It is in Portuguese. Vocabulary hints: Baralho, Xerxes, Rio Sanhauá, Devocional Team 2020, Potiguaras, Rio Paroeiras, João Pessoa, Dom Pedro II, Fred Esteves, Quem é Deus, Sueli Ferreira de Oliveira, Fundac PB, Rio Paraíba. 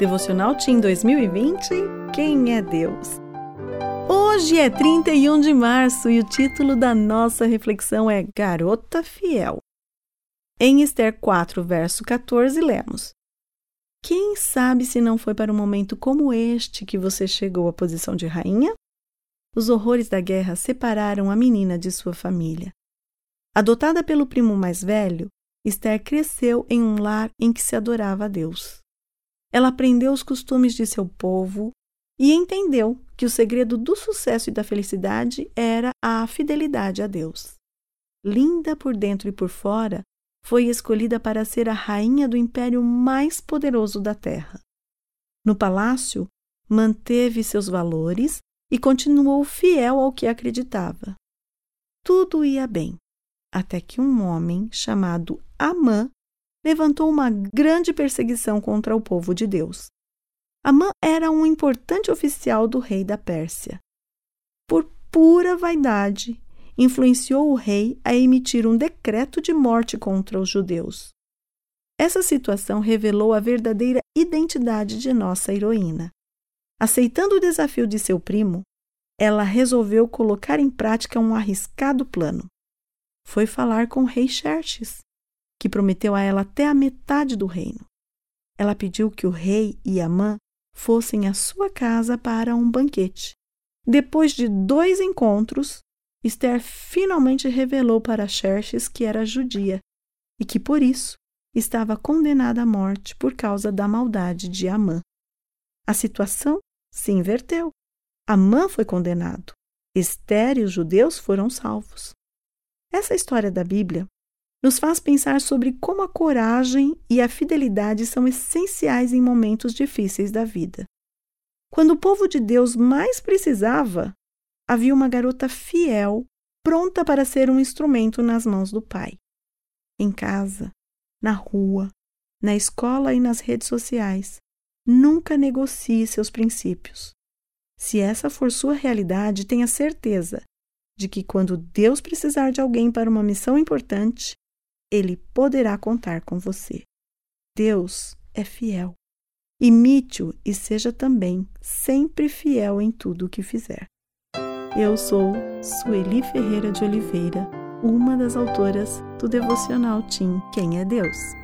Devocional Team 2020, Quem é Deus? Hoje é 31 de março e o título da nossa reflexão é Garota Fiel. Em Ester 4, verso 14, lemos: Quem sabe se não foi para um momento como este que você chegou à posição de rainha? Os horrores da guerra separaram a menina de sua família. Adotada pelo primo mais velho, Ester cresceu em um lar em que se adorava a Deus. Ela aprendeu os costumes de seu povo e entendeu que o segredo do sucesso e da felicidade era a fidelidade a Deus. Linda por dentro e por fora, foi escolhida para ser a rainha do império mais poderoso da terra. No palácio, manteve seus valores e continuou fiel ao que acreditava. Tudo ia bem, até que um homem chamado Amã levantou uma grande perseguição contra o povo de Deus. Amã era um importante oficial do rei da Pérsia. Por pura vaidade, influenciou o rei a emitir um decreto de morte contra os judeus. Essa situação revelou a verdadeira identidade de nossa heroína. Aceitando o desafio de seu primo, ela resolveu colocar em prática um arriscado plano. Foi falar com o rei Xerxes, que prometeu a ela até a metade do reino. Ela pediu que o rei e Amã fossem à sua casa para um banquete. Depois de 2 encontros, Ester finalmente revelou para Xerxes que era judia e que, por isso, estava condenada à morte por causa da maldade de Amã. A situação se inverteu. Amã foi condenado. Ester e os judeus foram salvos. Essa história da Bíblia nos faz pensar sobre como a coragem e a fidelidade são essenciais em momentos difíceis da vida. Quando o povo de Deus mais precisava, havia uma garota fiel, pronta para ser um instrumento nas mãos do Pai. Em casa, na rua, na escola e nas redes sociais, nunca negocie seus princípios. Se essa for sua realidade, tenha certeza de que quando Deus precisar de alguém para uma missão importante, Ele poderá contar com você. Deus é fiel. Imite-o e seja também sempre fiel em tudo o que fizer. Eu sou Sueli Ferreira de Oliveira, uma das autoras do Devocional Team Quem é Deus?